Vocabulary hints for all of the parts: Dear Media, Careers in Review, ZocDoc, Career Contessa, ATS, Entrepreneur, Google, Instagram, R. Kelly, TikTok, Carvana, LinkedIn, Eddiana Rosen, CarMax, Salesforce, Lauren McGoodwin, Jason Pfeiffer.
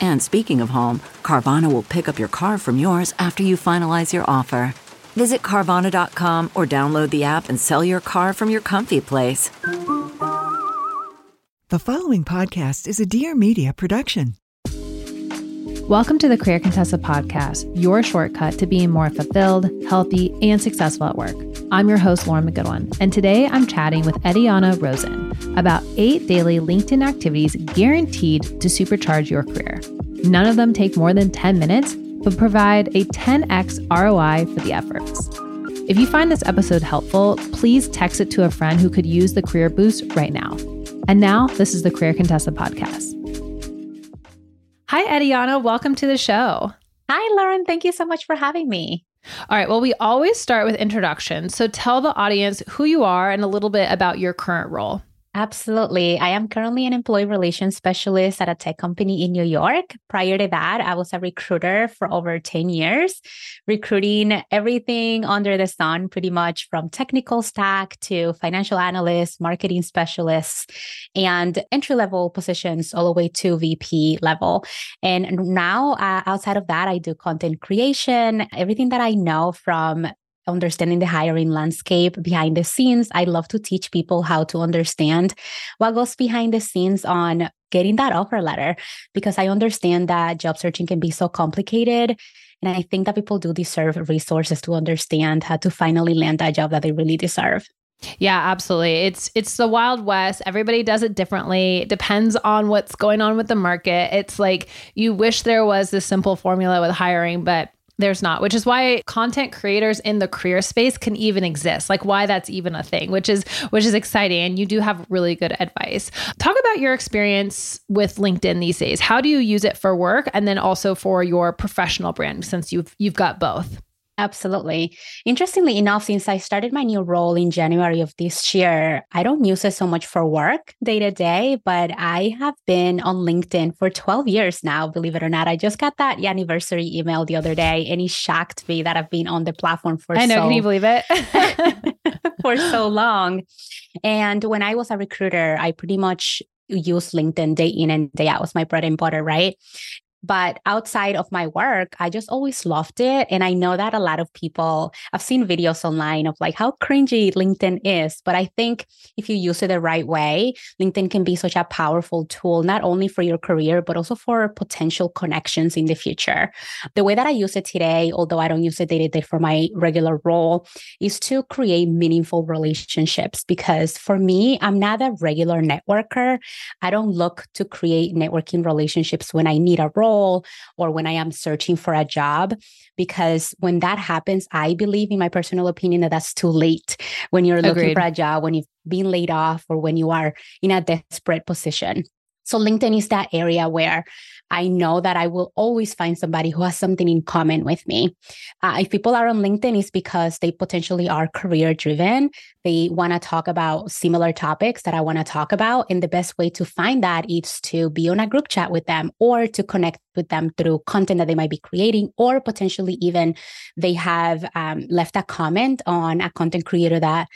And speaking of home, Carvana will pick up your car from yours after you finalize your offer. Visit Carvana.com or download the app and sell your car from your comfy place. The following podcast is a Dear Media production. Welcome to the Career Contessa podcast, your shortcut to being more fulfilled, healthy, and successful at work. I'm your host, Lauren McGoodwin, and today I'm chatting with Eddiana Rosen about 8 daily LinkedIn activities guaranteed to supercharge your career. None of them take more than 10 minutes, but provide a 10x ROI for the efforts. If you find this episode helpful, please text it to a friend who could use the career boost right now. And now, this is the Career Contessa podcast. Hi, Eddiana. Welcome to the show. Hi, Lauren. Thank you so much for having me. All right. Well, we always start with introductions. So tell the audience who you are and a little bit about your current role. Absolutely. I am currently an employee relations specialist at a tech company in New York. Prior to that, I was a recruiter for over 10 years, recruiting everything under the sun, pretty much from technical stack to financial analysts, marketing specialists, and entry-level positions all the way to VP level. And now, outside of that, I do content creation, everything that I know from understanding the hiring landscape behind the scenes. I love to teach people how to understand what goes behind the scenes on getting that offer letter, because I understand that job searching can be so complicated. And I think that people do deserve resources to understand how to finally land that job that they really deserve. Yeah, absolutely. It's the Wild West. Everybody does it differently. It depends on what's going on with the market. It's like you wish there was this simple formula with hiring, but there's not, which is why content creators in the career space can even exist, like why that's even a thing, which is exciting. And you do have really good advice. Talk about your experience with LinkedIn these days. How do you use it for work and then also for your professional brand, since you've got both? Absolutely. Interestingly enough, since I started my new role in January of this year, I don't use it so much for work day to day, but I have been on LinkedIn for 12 years now, believe it or not. I just got that anniversary email the other day, and it shocked me that I've been on the platform for can you believe it? for so long. And when I was a recruiter, I pretty much used LinkedIn day in and day out. It was my bread and butter, right? But outside of my work, I just always loved it. And I know that a lot of people, I've seen videos online of like how cringy LinkedIn is. But I think if you use it the right way, LinkedIn can be such a powerful tool, not only for your career, but also for potential connections in the future. The way that I use it today, although I don't use it day to day for my regular role, is to create meaningful relationships. Because for me, I'm not a regular networker. I don't look to create networking relationships when I need a role or when I am searching for a job, because when that happens, I believe, in my personal opinion, that that's too late when you're looking for a job, when you've been laid off, or when you are in a desperate position. So LinkedIn is that area where I know that I will always find somebody who has something in common with me. If people are on LinkedIn, it's because they potentially are career driven. They want to talk about similar topics that I want to talk about. And the best way to find that is to be on a group chat with them, or to connect with them through content that they might be creating, or potentially even they have left a comment on a content creator that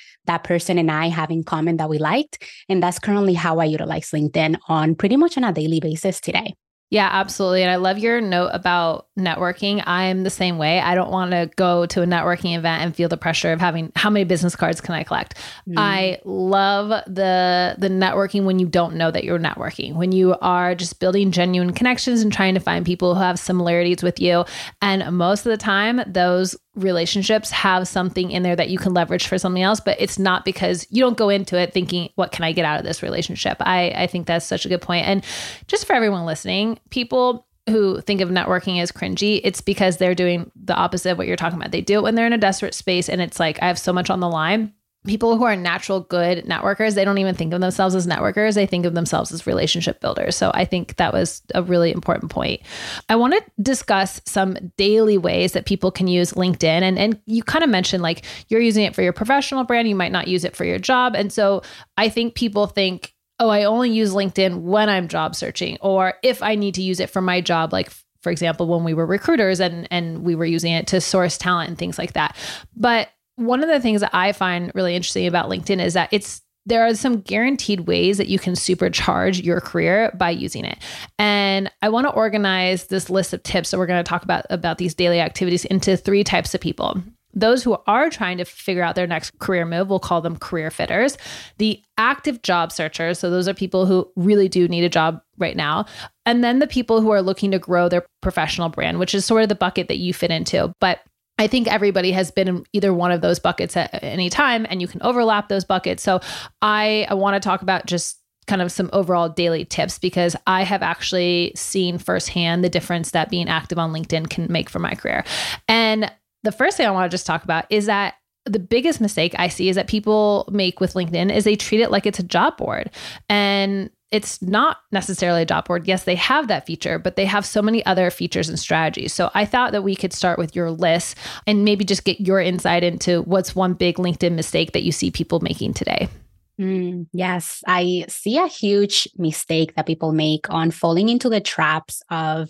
person and I have in common that we liked. And that's currently how I utilize LinkedIn on pretty much on a daily basis today. Yeah, absolutely. And I love your note about networking. I'm the same way. I don't want to go to a networking event and feel the pressure of having, how many business cards can I collect? Mm. I love the networking when you don't know that you're networking, when you are just building genuine connections and trying to find people who have similarities with you. And most of the time, those relationships have something in there that you can leverage for something else, but it's not because you don't go into it thinking, what can I get out of this relationship? I think that's such a good point. And just for everyone listening, people who think of networking as cringy, it's because they're doing the opposite of what you're talking about. They do it when they're in a desperate space and it's like, I have so much on the line. People who are natural good networkers, they don't even think of themselves as networkers. They think of themselves as relationship builders. So I think that was a really important point. I want to discuss some daily ways that people can use LinkedIn. And you kind of mentioned like you're using it for your professional brand. You might not use it for your job. And so I think people think, oh, I only use LinkedIn when I'm job searching or if I need to use it for my job, like for example, when we were recruiters and we were using it to source talent and things like that. But one of the things that I find really interesting about LinkedIn is that there are some guaranteed ways that you can supercharge your career by using it. And I want to organize this list of tips that we're going to talk about these daily activities into three types of people. Those who are trying to figure out their next career move, we'll call them career fitters. The active job searchers, so those are people who really do need a job right now. And then the people who are looking to grow their professional brand, which is sort of the bucket that you fit into. But I think everybody has been in either one of those buckets at any time, and you can overlap those buckets. So I want to talk about just kind of some overall daily tips, because I have actually seen firsthand the difference that being active on LinkedIn can make for my career. And the first thing I want to just talk about is that the biggest mistake I see is that people make with LinkedIn is they treat it like it's a job board. And it's not necessarily a job board. Yes, they have that feature, but they have so many other features and strategies. So I thought that we could start with your list and maybe just get your insight into what's one big LinkedIn mistake that you see people making today. Yes, I see a huge mistake that people make on falling into the traps of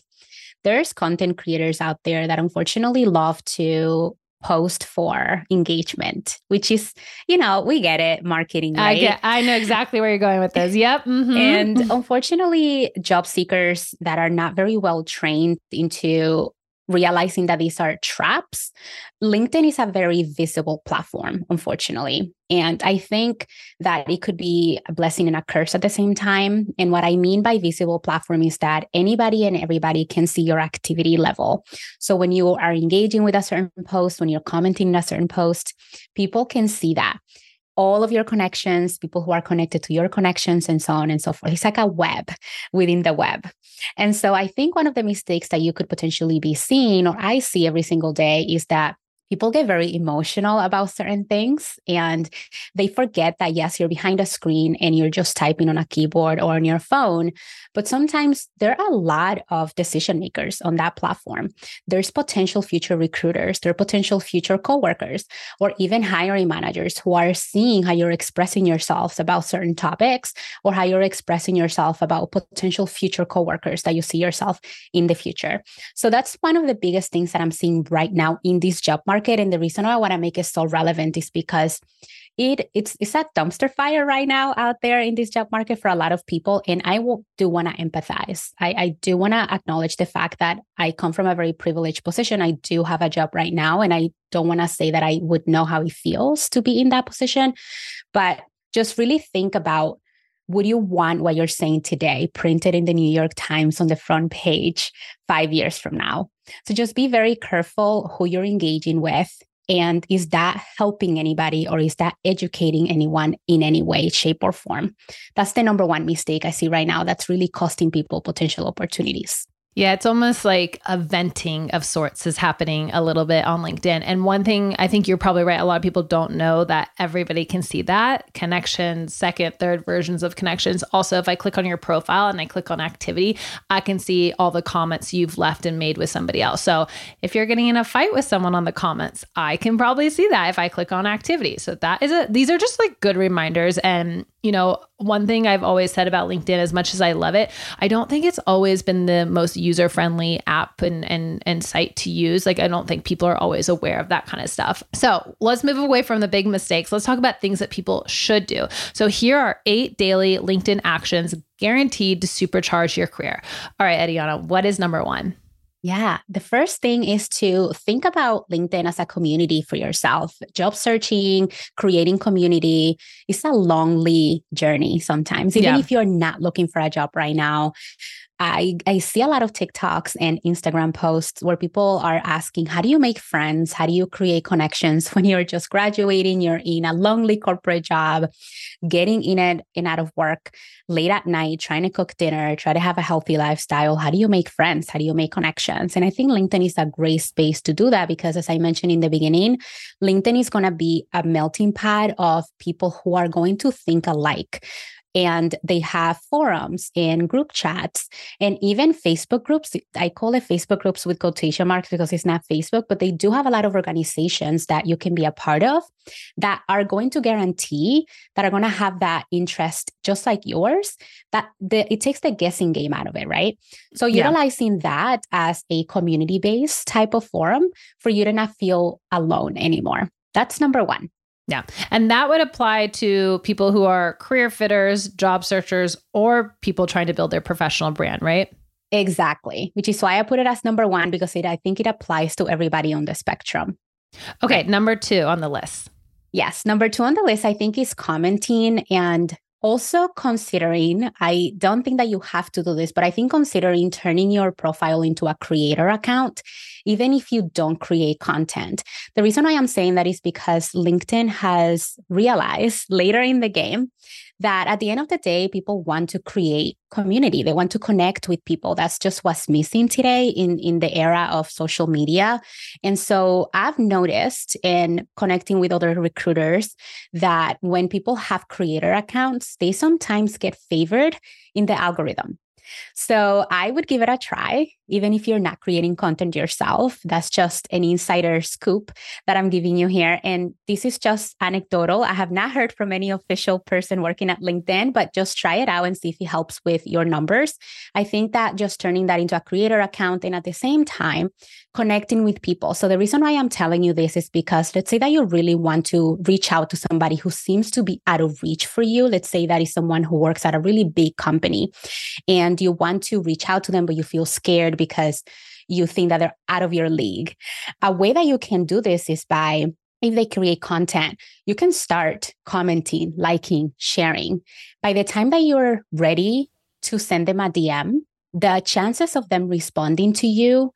there's content creators out there that unfortunately love to post for engagement, which is, we get it, marketing, right? I know exactly where you're going with this. Yep. Mm-hmm. And unfortunately, job seekers that are not very well trained into realizing that these are traps, LinkedIn is a very visible platform, unfortunately. And I think that it could be a blessing and a curse at the same time. And what I mean by visible platform is that anybody and everybody can see your activity level. So when you are engaging with a certain post, when you're commenting on a certain post, people can see that. All of your connections, people who are connected to your connections and so on and so forth. It's like a web within the web. And so I think one of the mistakes that you could potentially be seeing, or I see every single day, is that people get very emotional about certain things and they forget that, yes, you're behind a screen and you're just typing on a keyboard or on your phone. But sometimes there are a lot of decision makers on that platform. There's potential future recruiters, there are potential future coworkers, or even hiring managers who are seeing how you're expressing yourselves about certain topics or how you're expressing yourself about potential future coworkers that you see yourself in the future. So that's one of the biggest things that I'm seeing right now in this job market. And the reason why I want to make it so relevant is because it's a dumpster fire right now out there in this job market for a lot of people. And I do want to empathize. I do want to acknowledge the fact that I come from a very privileged position. I do have a job right now, and I don't want to say that I would know how it feels to be in that position. But just really think about, would you want what you're saying today printed in the New York Times on the front page 5 years from now? So just be very careful who you're engaging with. And is that helping anybody, or is that educating anyone in any way, shape, or form? That's the number one mistake I see right now that's really costing people potential opportunities. Yeah, it's almost like a venting of sorts is happening a little bit on LinkedIn. And one thing, I think you're probably right, a lot of people don't know that everybody can see that. Connections, second, third versions of connections. Also, if I click on your profile and I click on activity, I can see all the comments you've left and made with somebody else. So if you're getting in a fight with someone on the comments, I can probably see that if I click on activity. So these are just like good reminders. And you know, one thing I've always said about LinkedIn, as much as I love it, I don't think it's always been the most user-friendly app and site to use. Like, I don't think people are always aware of that kind of stuff. So let's move away from the big mistakes. Let's talk about things that people should do. So here are 8 daily LinkedIn actions guaranteed to supercharge your career. All right, Eddiana, what is number 1? Yeah. The first thing is to think about LinkedIn as a community for yourself. Job searching, creating community, it's a lonely journey sometimes. Even if you're not looking for a job right now, I see a lot of TikToks and Instagram posts where people are asking, how do you make friends? How do you create connections when you're just graduating? You're in a lonely corporate job, getting in it and out of work late at night, trying to cook dinner, try to have a healthy lifestyle. How do you make friends? How do you make connections? And I think LinkedIn is a great space to do that because, as I mentioned in the beginning, LinkedIn is going to be a melting pot of people who are going to think alike. And they have forums and group chats and even Facebook groups. I call it Facebook groups with quotation marks because it's not Facebook, but they do have a lot of organizations that you can be a part of that are going to guarantee that are going to have that interest just like yours, that it takes the guessing game out of it, right? So utilizing that as a community-based type of forum for you to not feel alone anymore. That's number 1. Yeah. And that would apply to people who are career fitters, job searchers, or people trying to build their professional brand, right? Exactly. Which is why I put it as number 1, because I think it applies to everybody on the spectrum. Okay. Number 2 on the list. Yes. Number 2 on the list, I think, is commenting and also considering. I don't think that you have to do this, but I think considering turning your profile into a creator account, even if you don't create content. The reason why I'm saying that is because LinkedIn has realized later in the game that at the end of the day, people want to create community. They want to connect with people. That's just what's missing today in the era of social media. And so I've noticed in connecting with other recruiters that when people have creator accounts, they sometimes get favored in the algorithm. So I would give it a try, even if you're not creating content yourself. That's just an insider scoop that I'm giving you here. And this is just anecdotal. I have not heard from any official person working at LinkedIn, but just try it out and see if it helps with your numbers. I think that just turning that into a creator account and at the same time, connecting with people. So the reason why I'm telling you this is because let's say that you really want to reach out to somebody who seems to be out of reach for you. Let's say that is someone who works at a really big company and you want to reach out to them, but you feel scared because you think that they're out of your league. A way that you can do this is by, if they create content, you can start commenting, liking, sharing. By the time that you're ready to send them a DM, the chances of them responding to you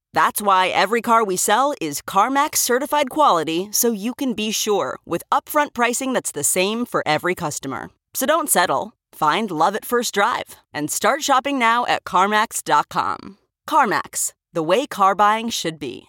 That's why every car we sell is CarMax certified quality, so you can be sure with upfront pricing that's the same for every customer. So don't settle. Find love at first drive and start shopping now at CarMax.com. CarMax, the way car buying should be. Have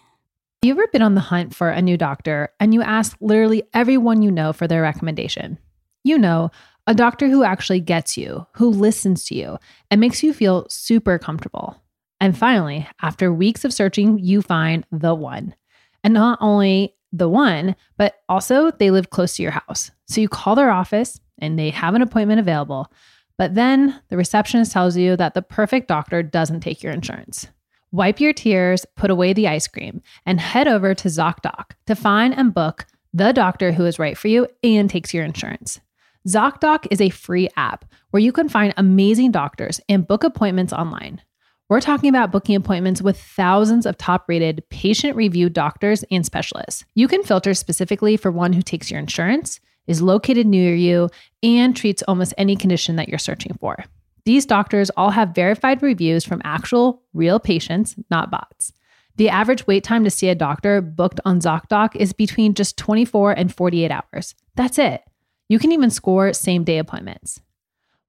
you ever been on the hunt for a new doctor and you ask literally everyone you know for their recommendation? You know, a doctor who actually gets you, who listens to you, and makes you feel super comfortable. And finally, after weeks of searching, you find the one. And not only the one, but also they live close to your house. So you call their office and they have an appointment available. But then the receptionist tells you that the perfect doctor doesn't take your insurance. Wipe your tears, put away the ice cream, and head over to ZocDoc to find and book the doctor who is right for you and takes your insurance. ZocDoc is a free app where you can find amazing doctors and book appointments online. We're talking about booking appointments with thousands of top-rated, patient-reviewed doctors and specialists. You can filter specifically for one who takes your insurance, is located near you, and treats almost any condition that you're searching for. These doctors all have verified reviews from actual, real patients, not bots. The average wait time to see a doctor booked on ZocDoc is between just 24 and 48 hours. That's it. You can even score same-day appointments.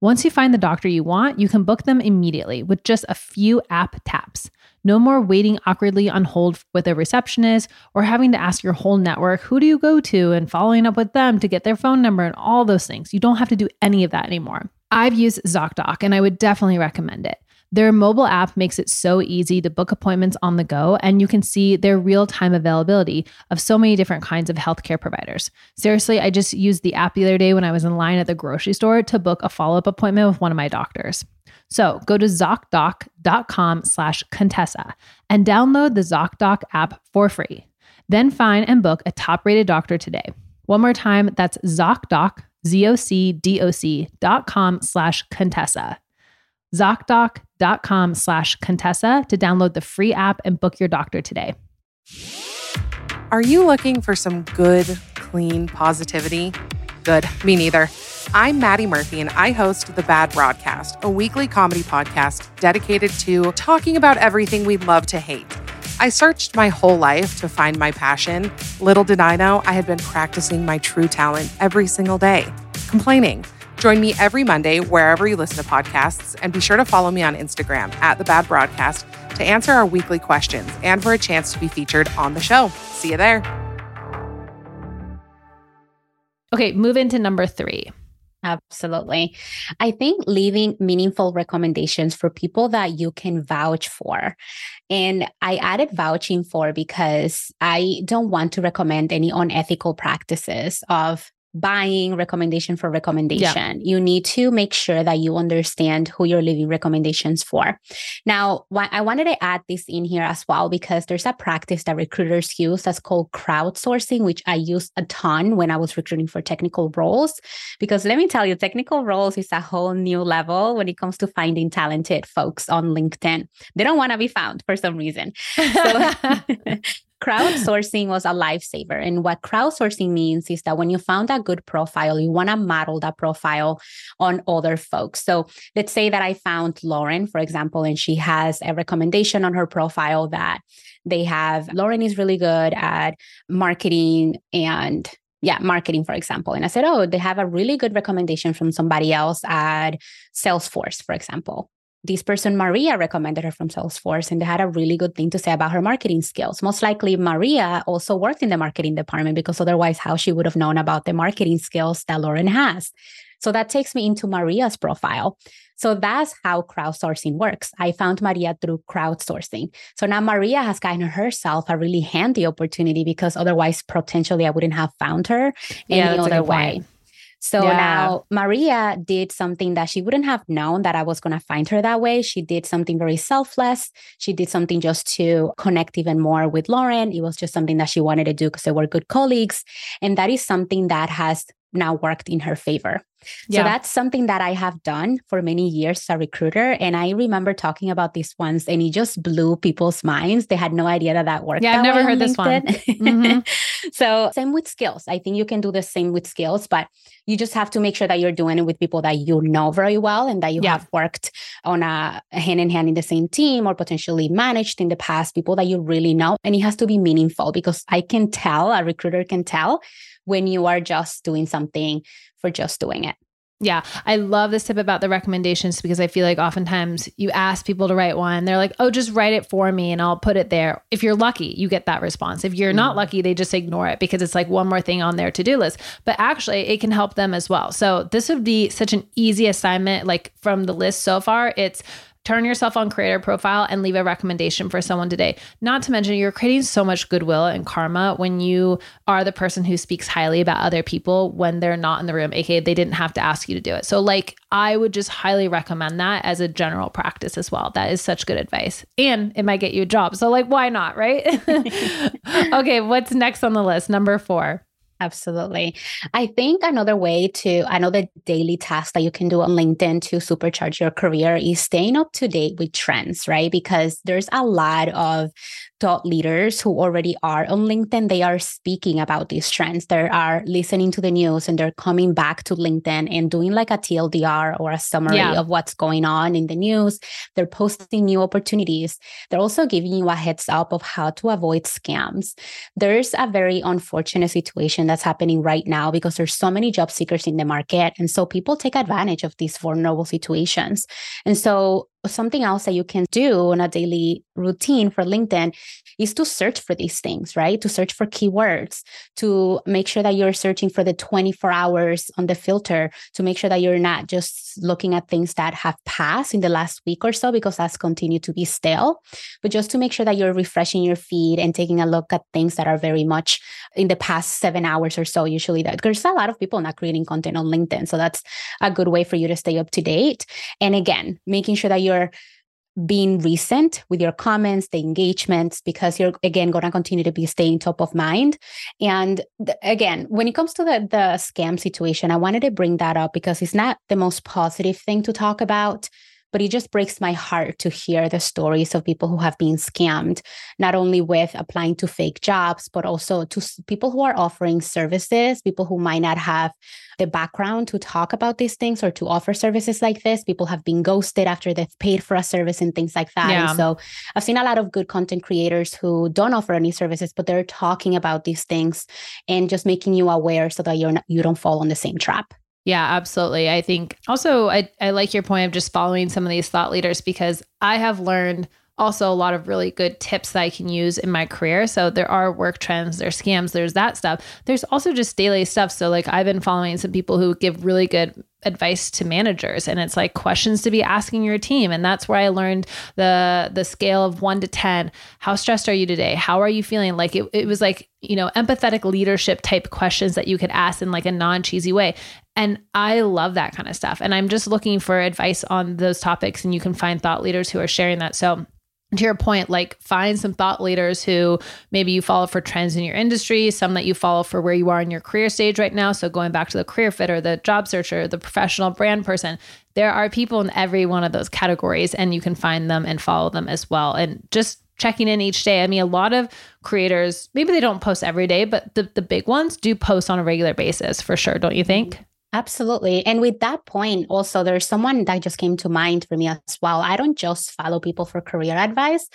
Once you find the doctor you want, you can book them immediately with just a few app taps. No more waiting awkwardly on hold with a receptionist or having to ask your whole network, who do you go to, and following up with them to get their phone number and all those things. You don't have to do any of that anymore. I've used ZocDoc and I would definitely recommend it. Their mobile app makes it so easy to book appointments on the go, and you can see their real-time availability of so many different kinds of healthcare providers. Seriously, I just used the app the other day when I was in line at the grocery store to book a follow-up appointment with one of my doctors. So go to ZocDoc.com/Contessa and download the ZocDoc app for free. Then find and book a top-rated doctor today. One more time, that's ZocDoc, ZocDoc.com/Contessa. ZocDoc.com/Contessa to download the free app and book your doctor today. Are you looking for some good, clean positivity? Good. Me neither. I'm Maddie Murphy, and I host The Bad Broadcast, a weekly comedy podcast dedicated to talking about everything we love to hate. I searched my whole life to find my passion. Little did I know I had been practicing my true talent every single day, complaining. Join me every Monday wherever you listen to podcasts, and be sure to follow me on Instagram at The Bad Broadcast to answer our weekly questions and for a chance to be featured on the show. See you there. Okay, move into number 3. Absolutely. I think leaving meaningful recommendations for people that you can vouch for. And I added vouching for because I don't want to recommend any unethical practices of buying recommendation for recommendation. Yeah. You need to make sure that you understand who you're leaving recommendations for. Now, I wanted to add this in here as well, because there's a practice that recruiters use that's called crowdsourcing, which I used a ton when I was recruiting for technical roles. Because let me tell you, technical roles is a whole new level when it comes to finding talented folks on LinkedIn. They don't want to be found for some reason. So, crowdsourcing was a lifesaver. And what crowdsourcing means is that when you found a good profile, you want to model that profile on other folks. So let's say that I found Lauren, for example, and she has a recommendation on her profile that they have. Lauren is really good at marketing and marketing, for example. And I said, oh, they have a really good recommendation from somebody else at Salesforce, for example. This person, Maria, recommended her from Salesforce, and they had a really good thing to say about her marketing skills. Most likely, Maria also worked in the marketing department, because otherwise, how she would have known about the marketing skills that Lauren has. So that takes me into Maria's profile. So that's how crowdsourcing works. I found Maria through crowdsourcing. So now Maria has gotten herself a really handy opportunity, because otherwise, potentially, I wouldn't have found her any other way. So now Maria did something that she wouldn't have known that I was going to find her that way. She did something very selfless. She did something just to connect even more with Lauren. It was just something that she wanted to do because they were good colleagues. And that is something that has now worked in her favor. Yeah. So that's something that I have done for many years as a recruiter. And I remember talking about this once, and it just blew people's minds. They had no idea that worked. Yeah, I've never heard this one. Mm-hmm. So same with skills. I think you can do the same with skills, but you just have to make sure that you're doing it with people that you know very well and that you have worked on a hand-in-hand in the same team or potentially managed in the past, people that you really know. And it has to be meaningful, because I can tell, a recruiter can tell, when you are just doing something for just doing it. Yeah. I love this tip about the recommendations, because I feel like oftentimes you ask people to write one. They're like, oh, just write it for me and I'll put it there. If you're lucky, you get that response. If you're not lucky, they just ignore it because it's like one more thing on their to-do list, but actually it can help them as well. So this would be such an easy assignment. Like from the list so far, it's turn yourself on creator profile and leave a recommendation for someone today. Not to mention, you're creating so much goodwill and karma when you are the person who speaks highly about other people when they're not in the room, aka they didn't have to ask you to do it. So like, I would just highly recommend that as a general practice as well. That is such good advice, and it might get you a job. So like, why not, right? Okay, what's next on the list? Number 4. Absolutely. I think another daily task that you can do on LinkedIn to supercharge your career is staying up to date with trends, right? Because there's a lot of thought leaders who already are on LinkedIn. They are speaking about these trends. They are listening to the news and they're coming back to LinkedIn and doing like a TLDR or a summary of what's going on in the news. They're posting new opportunities. They're also giving you a heads up of how to avoid scams. There's a very unfortunate situation that's happening right now because there's so many job seekers in the market. And so people take advantage of these vulnerable situations. And so something else that you can do on a daily routine for LinkedIn is to search for these things, right? To search for keywords, to make sure that you're searching for the 24 hours on the filter, to make sure that you're not just looking at things that have passed in the last week or so, because that's continued to be stale, but just to make sure that you're refreshing your feed and taking a look at things that are very much in the past 7 hours or so, usually. There's a lot of people not creating content on LinkedIn. So that's a good way for you to stay up to date. And again, making sure that you're being recent with your comments, the engagements, because you're, again, going to continue to be staying top of mind. And again, when it comes to the scam situation, I wanted to bring that up because it's not the most positive thing to talk about, but it just breaks my heart to hear the stories of people who have been scammed, not only with applying to fake jobs, but also to people who are offering services, people who might not have the background to talk about these things or to offer services like this. People have been ghosted after they've paid for a service and things like that. Yeah. And so I've seen a lot of good content creators who don't offer any services, but they're talking about these things and just making you aware so that you don't fall on the same trap. Yeah, absolutely. I think also I like your point of just following some of these thought leaders, because I have learned also a lot of really good tips that I can use in my career. So there are work trends, there's scams, there's that stuff. There's also just daily stuff. So like I've been following some people who give really good advice to managers, and it's like questions to be asking your team. And that's where I learned the scale of 1 to 10. How stressed are you today? How are you feeling? Like it was like, you know, empathetic leadership type questions that you could ask in like a non-cheesy way. And I love that kind of stuff. And I'm just looking for advice on those topics, and you can find thought leaders who are sharing that. So to your point, like find some thought leaders who maybe you follow for trends in your industry, some that you follow for where you are in your career stage right now. So going back to the career fitter, the job searcher, the professional brand person, there are people in every one of those categories, and you can find them and follow them as well. And just checking in each day. I mean, a lot of creators, maybe they don't post every day, but the big ones do post on a regular basis for sure. Don't you think? Absolutely. And with that point, also, there's someone that just came to mind for me as well. I don't just follow people for career advice.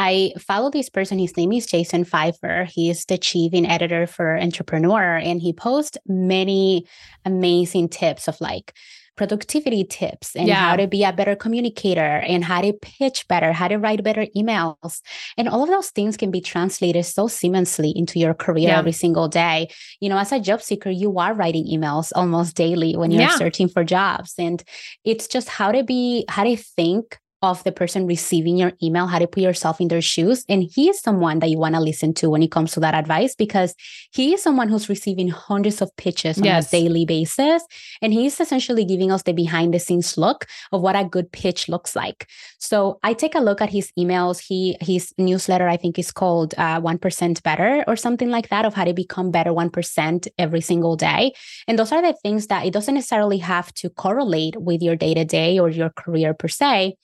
I follow this person. His name is Jason Pfeiffer. He is the chief editor for Entrepreneur, and he posts many amazing tips of like productivity tips and how to be a better communicator and how to pitch better, how to write better emails. And all of those things can be translated so seamlessly into your career every single day. You know, as a job seeker, you are writing emails almost daily when you're searching for jobs. And it's just how to think of the person receiving your email, how to put yourself in their shoes. And he is someone that you want to listen to when it comes to that advice, because he is someone who's receiving hundreds of pitches on a daily basis. And he's essentially giving us the behind the scenes look of what a good pitch looks like. So I take a look at his emails. His newsletter, I think, is called 1% Better or something like that, of how to become better 1% every single day. And those are the things that it doesn't necessarily have to correlate with your day-to-day or your career per se.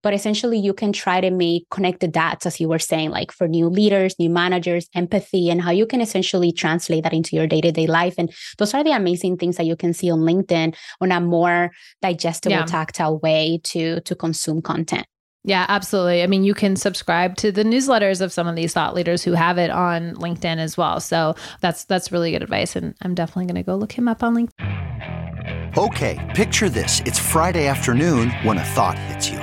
But essentially, you can try to connect the dots, as you were saying, like for new leaders, new managers, empathy, and how you can essentially translate that into your day-to-day life. And those are the amazing things that you can see on LinkedIn on a more digestible, tactile way to consume content. Yeah, absolutely. I mean, you can subscribe to the newsletters of some of these thought leaders who have it on LinkedIn as well. So that's really good advice. And I'm definitely going to go look him up on LinkedIn. Okay, picture this. It's Friday afternoon when a thought hits you.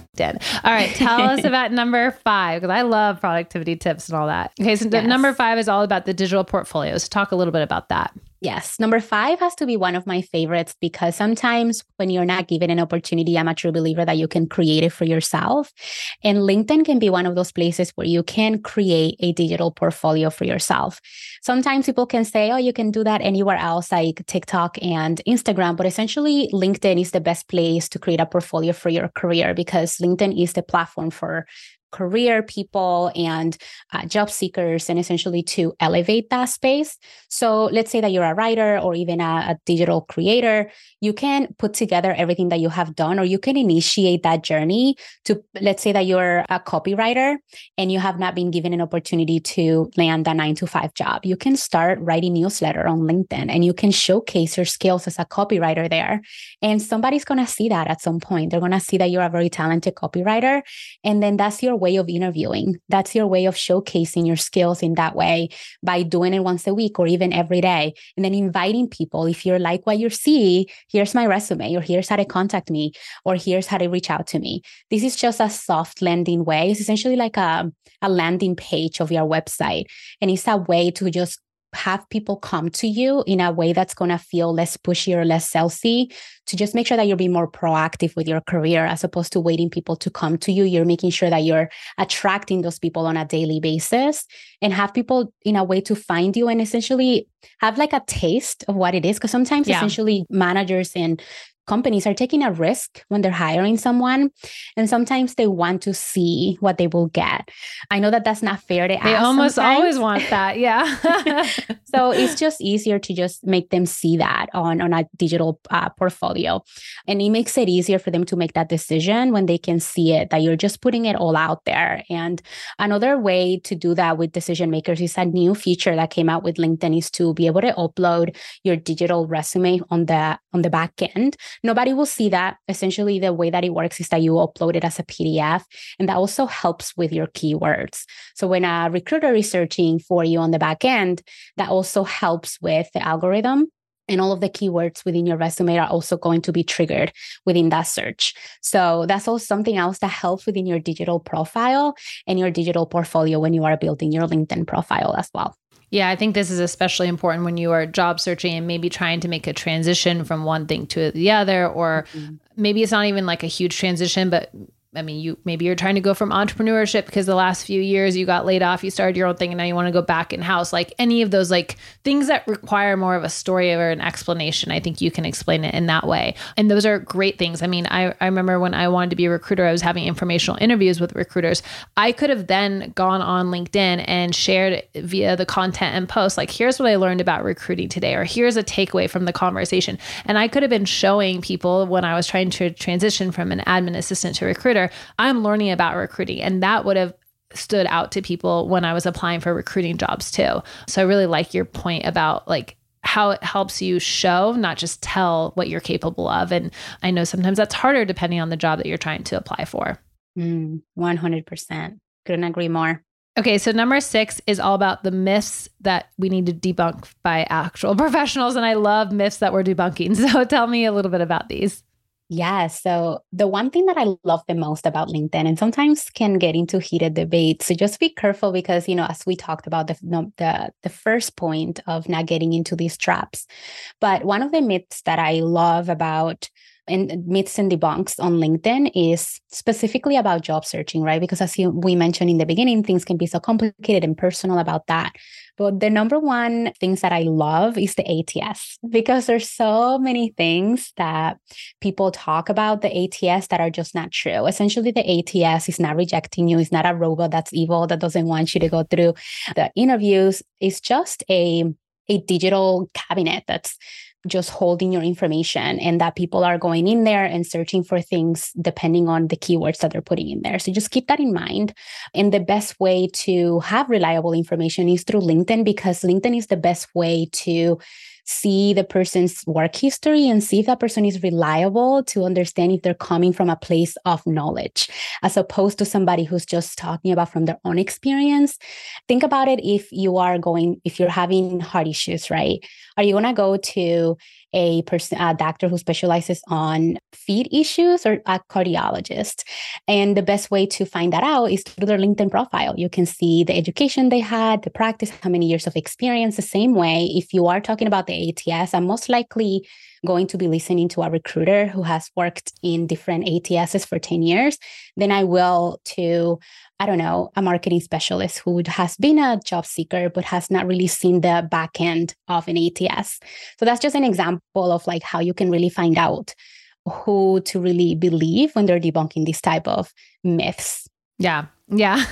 All right. Tell us about number 5, because I love productivity tips and all that. Okay. So number 5 is all about the digital portfolio. So talk a little bit about that. Yes. Number 5 has to be one of my favorites, because sometimes when you're not given an opportunity, I'm a true believer that you can create it for yourself. And LinkedIn can be one of those places where you can create a digital portfolio for yourself. Sometimes people can say, oh, you can do that anywhere else, like TikTok and Instagram. But essentially, LinkedIn is the best place to create a portfolio for your career, because LinkedIn is the platform for career people and job seekers, and essentially to elevate that space. So let's say that you're a writer or even a digital creator, you can put together everything that you have done, or you can initiate that journey to, let's say that you're a copywriter and you have not been given an opportunity to land a 9-to-5 job. You can start writing newsletter on LinkedIn, and you can showcase your skills as a copywriter there. And somebody's going to see that at some point. They're going to see that you're a very talented copywriter. And then that's your way of interviewing. That's your way of showcasing your skills in that way by doing it once a week or even every day. And then inviting people, if you like what you see, here's my resume, or here's how to contact me, or here's how to reach out to me. This is just a soft landing way. It's essentially like a landing page of your website. And it's a way to just have people come to you in a way that's going to feel less pushy or less salesy, to just make sure that you're being more proactive with your career as opposed to waiting people to come to you. You're making sure that you're attracting those people on a daily basis and have people in a way to find you and essentially have like a taste of what it is. Because sometimes essentially managers and companies are taking a risk when they're hiring someone, and sometimes they want to see what they will get. I know that that's not fair to ask. They almost always want that, yeah. So it's just easier to just make them see that on a digital portfolio. And it makes it easier for them to make that decision when they can see it, that you're just putting it all out there. And another way to do that with decision makers is a new feature that came out with LinkedIn is to be able to upload your digital resume on the back end. Nobody will see that. Essentially, the way that it works is that you upload it as a PDF, and that also helps with your keywords. So when a recruiter is searching for you on the back end, that also helps with the algorithm. And all of the keywords within your resume are also going to be triggered within that search. So that's also something else that helps within your digital profile and your digital portfolio when you are building your LinkedIn profile as well. Yeah, I think this is especially important when you are job searching and maybe trying to make a transition from one thing to the other, or maybe it's not even like a huge transition, but I mean, you're trying to go from entrepreneurship because the last few years you got laid off, you started your own thing, and now you want to go back in house. Like any of those like things that require more of a story or an explanation, I think you can explain it in that way. And those are great things. I mean, I remember when I wanted to be a recruiter, I was having informational interviews with recruiters. I could have then gone on LinkedIn and shared via the content and posts, like, here's what I learned about recruiting today, or here's a takeaway from the conversation. And I could have been showing people when I was trying to transition from an admin assistant to recruiter, I'm learning about recruiting, and that would have stood out to people when I was applying for recruiting jobs too. So I really like your point about like how it helps you show, not just tell, what you're capable of. And I know sometimes that's harder depending on the job that you're trying to apply for. 100%. Couldn't agree more. Okay, so number 6 is all about the myths that we need to debunk by actual professionals. And I love myths that we're debunking. So tell me a little bit about these. Yeah. So the one thing that I love the most about LinkedIn, and sometimes can get into heated debate, so just be careful because, you know, as we talked about the first point of not getting into these traps, but one of the myths that I love about and myths and debunks on LinkedIn is specifically about job searching, right? Because as we mentioned in the beginning, things can be so complicated and personal about that. But the number one things that I love is the ATS, because there's so many things that people talk about the ATS that are just not true. Essentially, the ATS is not rejecting you. It's not a robot that's evil, that doesn't want you to go through the interviews. It's just a digital cabinet that's just holding your information, and that people are going in there and searching for things depending on the keywords that they're putting in there. So just keep that in mind. And the best way to have reliable information is through LinkedIn, because LinkedIn is the best way to see the person's work history and see if that person is reliable, to understand if they're coming from a place of knowledge, as opposed to somebody who's just talking about from their own experience. Think about it. If you're having heart issues, right? Are you going to go to a doctor who specializes on feet issues, or a cardiologist? And the best way to find that out is through their LinkedIn profile. You can see the education they had, the practice, how many years of experience. The same way, if you are talking about the ATS, I'm most likely going to be listening to a recruiter who has worked in different ATSs for 10 years, then I will to, I don't know, a marketing specialist who has been a job seeker but has not really seen the back end of an ATS. So that's just an example of like how you can really find out who to really believe when they're debunking these type of myths. Yeah. Yeah.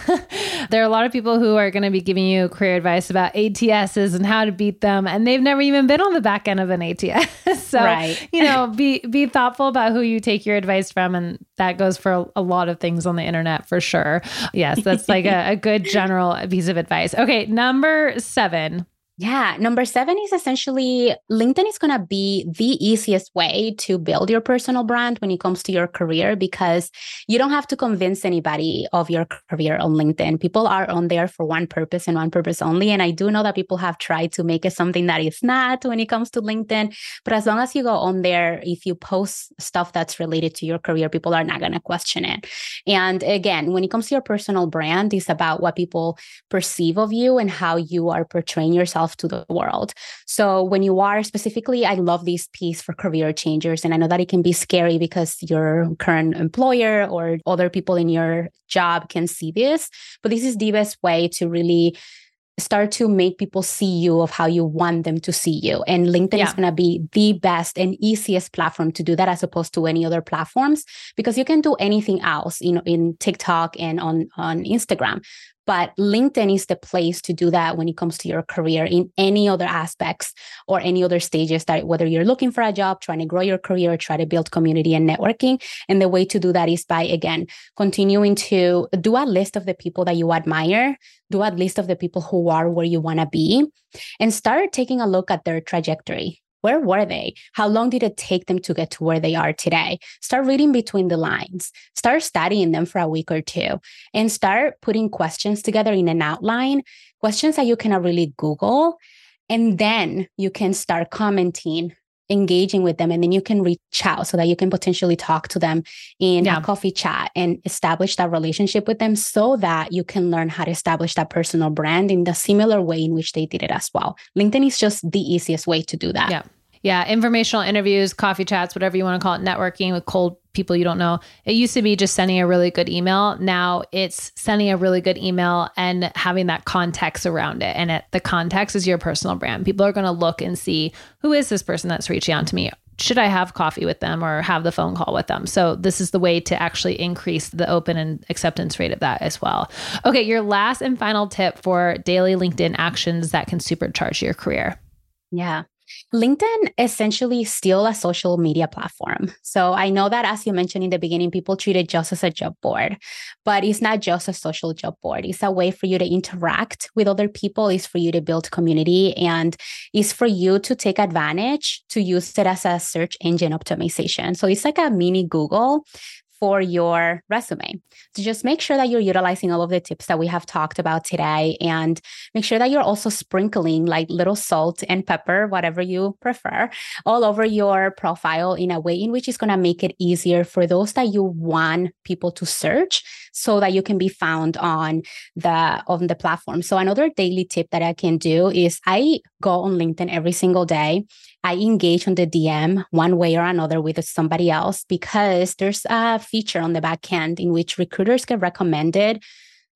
There are a lot of people who are going to be giving you career advice about ATSs and how to beat them, and they've never even been on the back end of an ATS. So, right. You know, be thoughtful about who you take your advice from. And that goes for a lot of things on the internet for sure. Yes. That's like a good general piece of advice. Okay. Number 7. Yeah. Number 7 is essentially LinkedIn is going to be the easiest way to build your personal brand when it comes to your career, because you don't have to convince anybody of your career on LinkedIn. People are on there for one purpose and one purpose only. And I do know that people have tried to make it something that it's not when it comes to LinkedIn. But as long as you go on there, if you post stuff that's related to your career, people are not going to question it. And again, when it comes to your personal brand, it's about what people perceive of you and how you are portraying yourself to the world. So when you are specifically, I love this piece for career changers. And I know that it can be scary because your current employer or other people in your job can see this, but this is the best way to really start to make people see you of how you want them to see you. And LinkedIn is going to be the best and easiest platform to do that, as opposed to any other platforms, because you can do anything else, you know, in TikTok and on Instagram. But LinkedIn is the place to do that when it comes to your career in any other aspects or any other stages, that whether you're looking for a job, trying to grow your career, try to build community and networking. And the way to do that is by, again, continuing to do a list of the people that you admire, do a list of the people who are where you want to be, and start taking a look at their trajectory. Where were they? How long did it take them to get to where they are today? Start reading between the lines. Start studying them for a week or two, and start putting questions together in an outline, questions that you cannot really Google. And then you can start commenting, engaging with them, and then you can reach out so that you can potentially talk to them in a coffee chat and establish that relationship with them, so that you can learn how to establish that personal brand in the similar way in which they did it as well. LinkedIn is just the easiest way to do that. Yeah. Informational interviews, coffee chats, whatever you want to call it, networking with cold people you don't know. It used to be just sending a really good email. Now it's sending a really good email and having that context around it. And the context is your personal brand. People are going to look and see, who is this person that's reaching out to me? Should I have coffee with them or have the phone call with them? So this is the way to actually increase the open and acceptance rate of that as well. Okay. Your last and final tip for daily LinkedIn actions that can supercharge your career. Yeah. LinkedIn essentially is still a social media platform. So I know that, as you mentioned in the beginning, people treat it just as a job board, but it's not just a social job board. It's a way for you to interact with other people. It's for you to build community, and it's for you to take advantage to use it as a search engine optimization. So it's like a mini Google for your resume. So just make sure that you're utilizing all of the tips that we have talked about today, and make sure that you're also sprinkling like little salt and pepper, whatever you prefer, all over your profile in a way in which it's going to make it easier for those that you want people to search, so that you can be found on the platform. So another daily tip that I can do is I go on LinkedIn every single day. I engage on the DM one way or another with somebody else, because there's a feature on the back end in which recruiters get recommended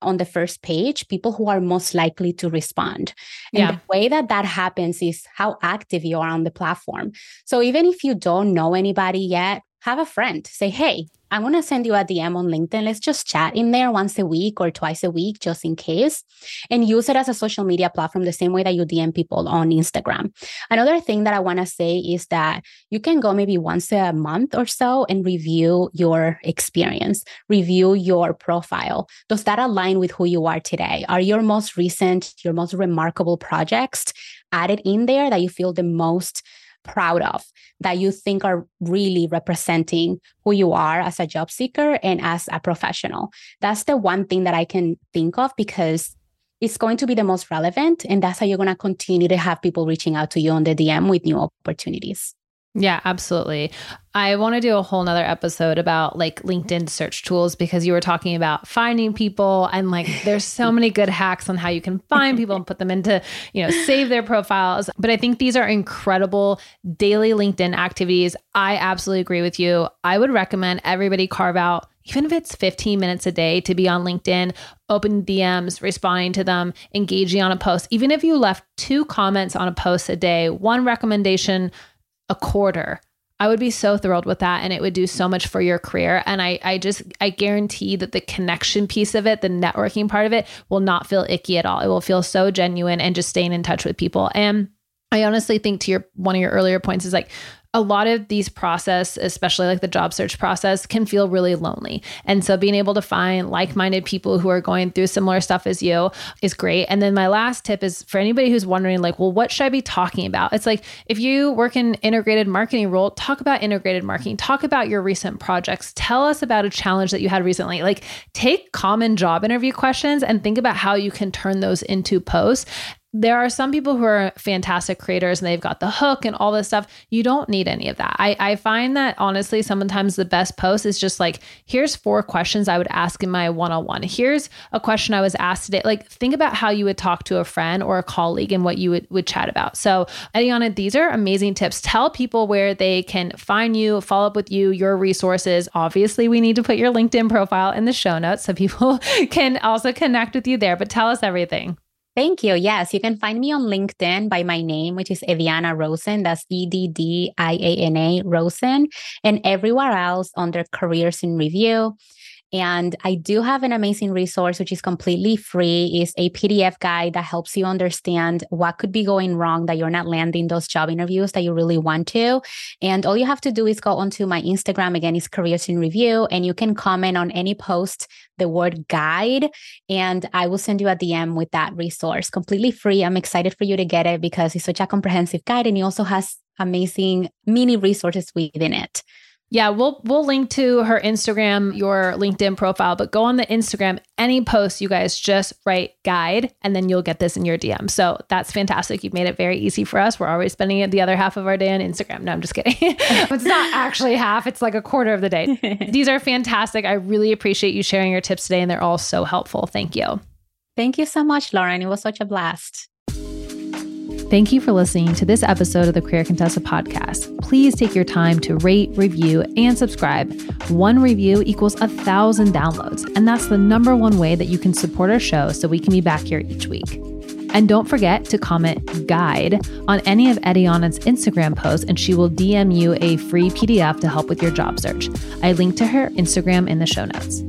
on the first page, people who are most likely to respond. And the way that happens is how active you are on the platform. So even if you don't know anybody yet, have a friend say, hey, I'm going to send you a DM on LinkedIn. Let's just chat in there once a week or twice a week, just in case, and use it as a social media platform the same way that you DM people on Instagram. Another thing that I want to say is that you can go maybe once a month or so and review your experience, review your profile. Does that align with who you are today? Are your most recent, your most remarkable projects added in there that you feel the most proud of, that you think are really representing who you are as a job seeker and as a professional? That's the one thing that I can think of, because it's going to be the most relevant, and that's how you're going to continue to have people reaching out to you on the DM with new opportunities. Yeah, absolutely. I want to do a whole nother episode about like LinkedIn search tools, because you were talking about finding people, and like there's so many good hacks on how you can find people and put them into, save their profiles. But I think these are incredible daily LinkedIn activities. I absolutely agree with you. I would recommend everybody carve out, even if it's 15 minutes a day, to be on LinkedIn, open DMs, responding to them, engaging on a post. Even if you left 2 comments on a post a day, 1 recommendation a quarter, I would be so thrilled with that. And it would do so much for your career. And I guarantee that the connection piece of it, the networking part of it, will not feel icky at all. It will feel so genuine, and just staying in touch with people. And I honestly think, to one of your earlier points, is like, a lot of these process, especially like the job search process, can feel really lonely. And so being able to find like-minded people who are going through similar stuff as you is great. And then my last tip is for anybody who's wondering like, well, what should I be talking about? It's like, if you work in integrated marketing role, talk about integrated marketing, talk about your recent projects, tell us about a challenge that you had recently, like take common job interview questions and think about how you can turn those into posts. There are some people who are fantastic creators and they've got the hook and all this stuff. You don't need any of that. I find that honestly, sometimes the best post is just like, here's 4 questions I would ask in my one-on-one. Here's a question I was asked today. Like think about how you would talk to a friend or a colleague and what you would chat about. So Eddiana, these are amazing tips. Tell people where they can find you, follow up with you, your resources. Obviously we need to put your LinkedIn profile in the show notes so people can also connect with you there, but tell us everything. Thank you. Yes, you can find me on LinkedIn by my name, which is Eddiana Rosen. That's Eddiana Rosen. And everywhere else under Careers in Review. And I do have an amazing resource, which is completely free. It's a PDF guide that helps you understand what could be going wrong that you're not landing those job interviews that you really want to. And all you have to do is go onto my Instagram. Again, it's Careers in Review. And you can comment on any post, the word guide, and I will send you a DM with that resource. Completely free. I'm excited for you to get it because it's such a comprehensive guide. And it also has amazing mini resources within it. Yeah, we'll link to her Instagram, your LinkedIn profile, but go on the Instagram, any post, you guys just write guide, and then you'll get this in your DM. So that's fantastic. You've made it very easy for us. We're always spending the other half of our day on Instagram. No, I'm just kidding. It's not actually half. It's like a quarter of the day. These are fantastic. I really appreciate you sharing your tips today, and they're all so helpful. Thank you. Thank you so much, Lauren. It was such a blast. Thank you for listening to this episode of the Career Contessa podcast. Please take your time to rate, review, and subscribe. 1 review equals 1,000 downloads, and that's the #1 way that you can support our show so we can be back here each week. And don't forget to comment guide on any of Eddiana's Instagram posts, and she will DM you a free PDF to help with your job search. I link to her Instagram in the show notes.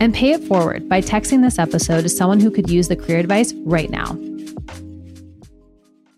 And pay it forward by texting this episode to someone who could use the career advice right now.